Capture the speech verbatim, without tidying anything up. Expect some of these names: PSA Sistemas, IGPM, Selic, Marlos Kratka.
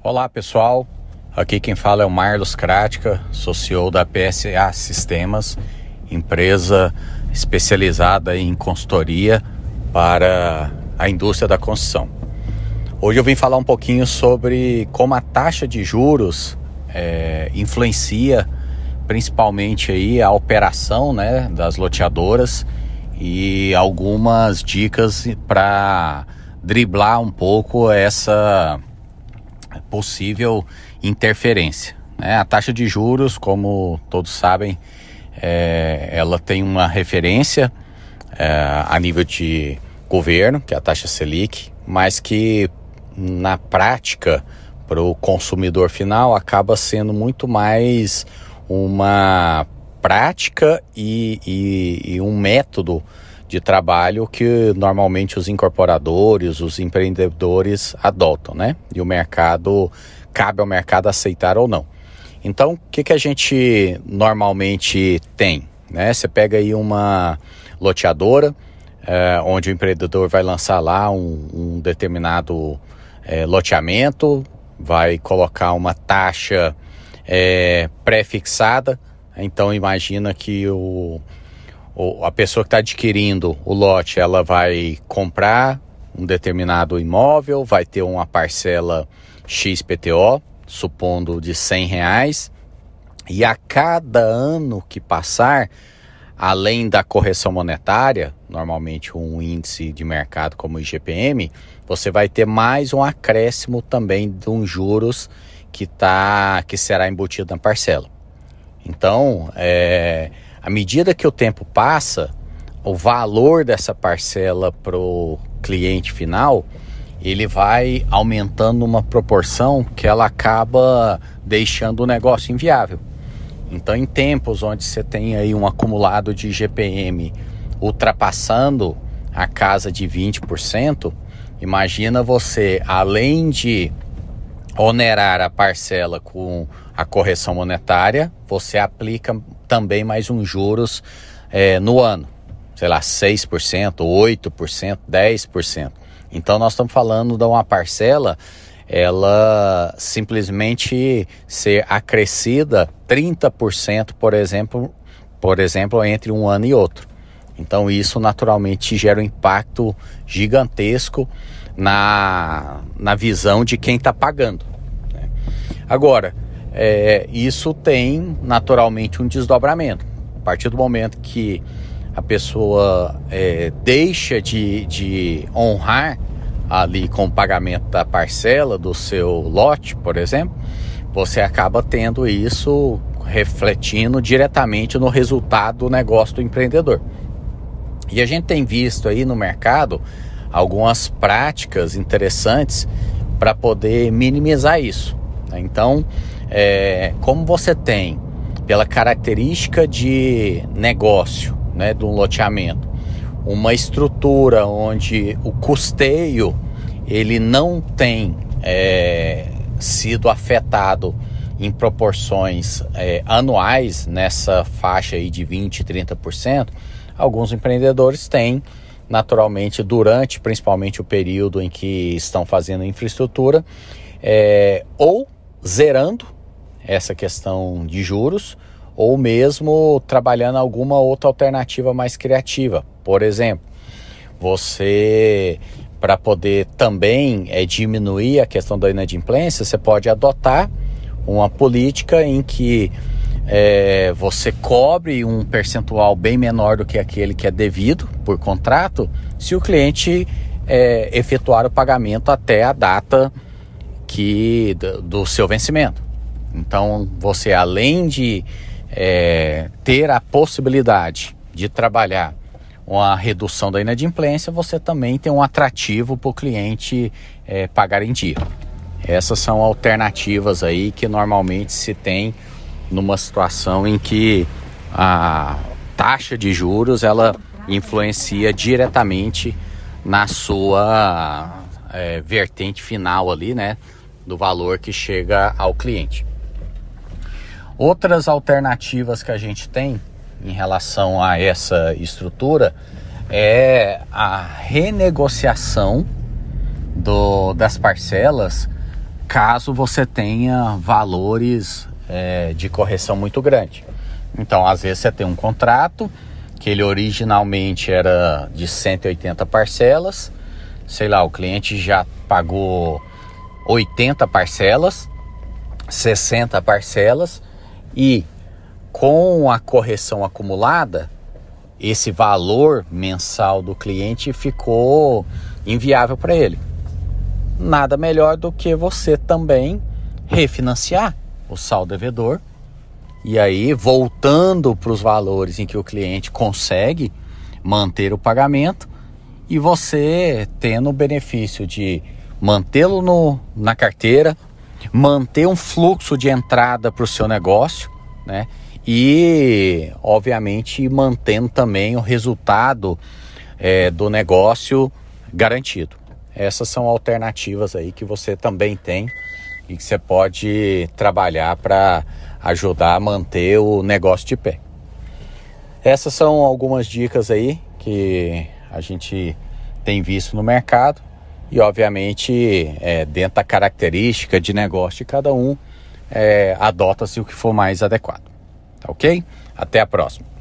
Olá pessoal, aqui quem fala é o Marlos Kratka, sou C E O da P S A Sistemas, empresa especializada em consultoria para a indústria da construção. Hoje eu vim falar um pouquinho sobre como a taxa de juros é, influencia principalmente aí a operação, né, das loteadoras e algumas dicas para driblar um pouco essa possível interferência, né? A taxa de juros, como todos sabem, é, ela tem uma referência é, a nível de governo, que é a taxa Selic, mas que na prática para o consumidor final acaba sendo muito mais uma prática e, e, e um método de trabalho que normalmente os incorporadores, os empreendedores adotam, né? E o mercado, cabe ao mercado aceitar ou não. Então, o que, que a gente normalmente tem, né? Você pega aí uma loteadora, é, onde o empreendedor vai lançar lá um, um determinado é, loteamento, vai colocar uma taxa é, pré-fixada. Então, imagina que o... a pessoa que está adquirindo o lote, ela vai comprar um determinado imóvel, vai ter uma parcela X P T O, supondo de cem reais, e a cada ano que passar, além da correção monetária, normalmente um índice de mercado como o I G P M, você vai ter mais um acréscimo também de uns juros que, tá, que será embutido na parcela. Então, é... à medida que o tempo passa, o valor dessa parcela para o cliente final, ele vai aumentando uma proporção que ela acaba deixando o negócio inviável. Então, em tempos onde você tem aí um acumulado de I G P M ultrapassando a casa de vinte por cento, imagina você, além de onerar a parcela com a correção monetária, você aplica também mais uns juros é, no ano, sei lá, seis por cento, oito por cento, dez por cento. Então nós estamos falando de uma parcela, ela simplesmente ser acrescida trinta por cento, por exemplo, por exemplo, entre um ano e outro. Então isso naturalmente gera um impacto gigantesco na, na visão de quem está pagando, né? Agora, É, isso tem naturalmente um desdobramento. A partir do momento que a pessoa é, deixa de, de honrar ali com o pagamento da parcela do seu lote, por exemplo, você acaba tendo isso refletindo diretamente no resultado do negócio do empreendedor. E a gente tem visto aí no mercado algumas práticas interessantes para poder minimizar isso. Então, é, como você tem, pela característica de negócio, né, de um loteamento, uma estrutura onde o custeio ele não tem é, sido afetado em proporções é, anuais nessa faixa aí de vinte por cento, trinta por cento, alguns empreendedores têm, naturalmente, durante principalmente o período em que estão fazendo infraestrutura, é, ou zerando essa questão de juros, ou mesmo trabalhando alguma outra alternativa mais criativa. Por exemplo, você, para poder também é, diminuir a questão da inadimplência, você pode adotar uma política em que é, você cobre um percentual bem menor do que aquele que é devido por contrato, se o cliente é, efetuar o pagamento até a data que do seu vencimento. Então você, além de é, ter a possibilidade de trabalhar uma redução da inadimplência, você também tem um atrativo para o cliente é, pagar em dia. Essas são alternativas aí que normalmente se tem numa situação em que a taxa de juros ela influencia diretamente na sua é, vertente final ali, né, do valor que chega ao cliente. Outras alternativas que a gente tem em relação a essa estrutura é a renegociação do, das parcelas caso você tenha valores é, de correção muito grande. Então, às vezes você tem um contrato que ele originalmente era de cento e oitenta parcelas, sei lá, o cliente já pagou oitenta parcelas, sessenta parcelas, e com a correção acumulada, esse valor mensal do cliente ficou inviável para ele. Nada melhor do que você também refinanciar o saldo devedor, e aí voltando para os valores em que o cliente consegue manter o pagamento, e você tendo o benefício de mantê-lo no, na carteira, manter um fluxo de entrada para o seu negócio, né? E, obviamente, mantendo também o resultado é, do negócio garantido. Essas são alternativas aí que você também tem e que você pode trabalhar para ajudar a manter o negócio de pé. Essas são algumas dicas aí que a gente tem visto no mercado e, obviamente, é, dentro da característica de negócio de cada um, é, adota-se o que for mais adequado. Tá ok? Até a próxima.